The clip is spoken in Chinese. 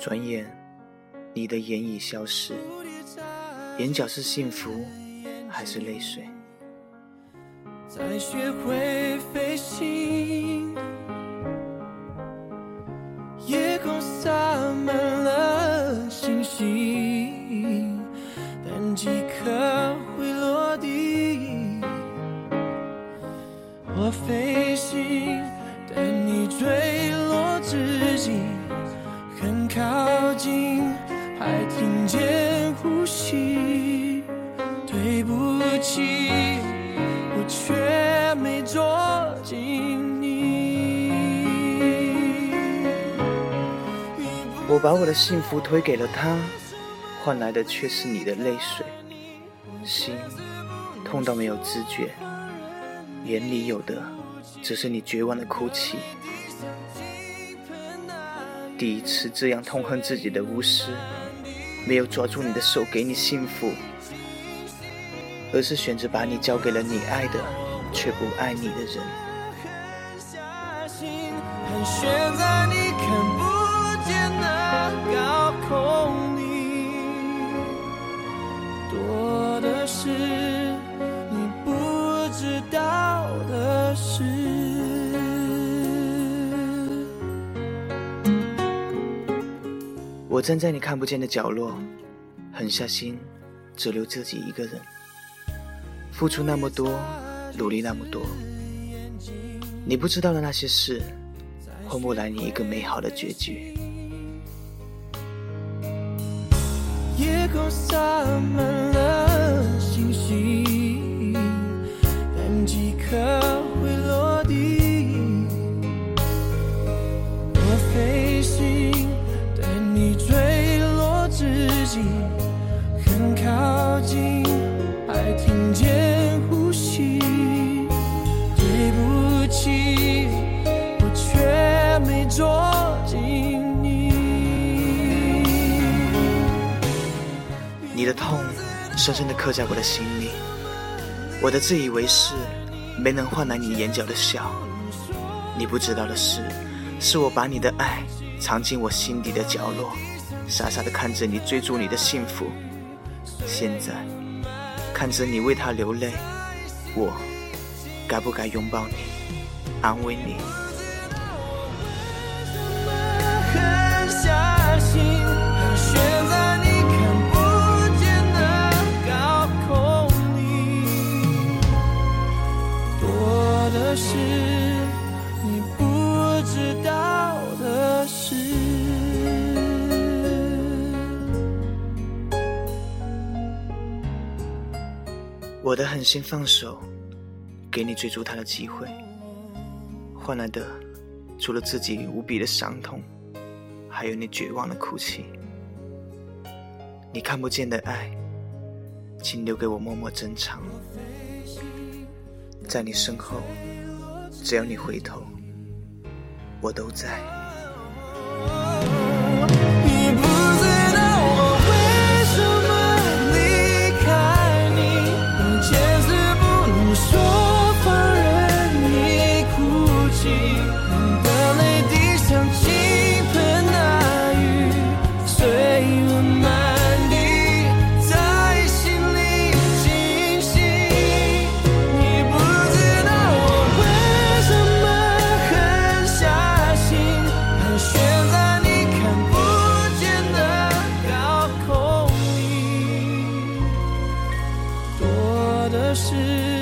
转眼你的眼已消失，眼角是幸福还是泪水？再学会飞行，夜空洒满了星星，但几颗会落地。我飞行，但你坠落至今，很靠近，还听见呼吸。对不起，我却没捉紧你。我把我的幸福推给了他，换来的却是你的泪水。心痛到没有知觉，眼里有的只是你绝望的哭泣。第一次这样痛恨自己的无私，没有抓住你的手给你幸福，而是选择把你交给了你爱的却不爱你的人。很悬在你看不见的高空里，多的是你不知道的事。我站在你看不见的角落，狠下心只留自己一个人。付出那么多，努力那么多，你不知道的那些事，换不来你一个美好的结局。夜空洒满了星星，但几颗会落地。我飞行，但你坠落至今，很靠近，还听见。你的痛深深地刻在我的心里，我的自以为是没能换来你眼角的笑。你不知道的是，是我把你的爱藏进我心底的角落，傻傻地看着你追逐你的幸福。现在看着你为他流泪，我该不该拥抱你，安慰你？是你不知道的事。我的狠心放手，给你追逐他的机会，换来的除了自己无比的伤痛，还有你绝望的哭泣。你看不见的爱，请留给我默默珍藏。在你身后，只要你回头，我都在。你不知道我为什么离开你，我坚持不能说放任你哭泣，你的泪滴像倾盆大雨，随我满地，在心里清晰。你不是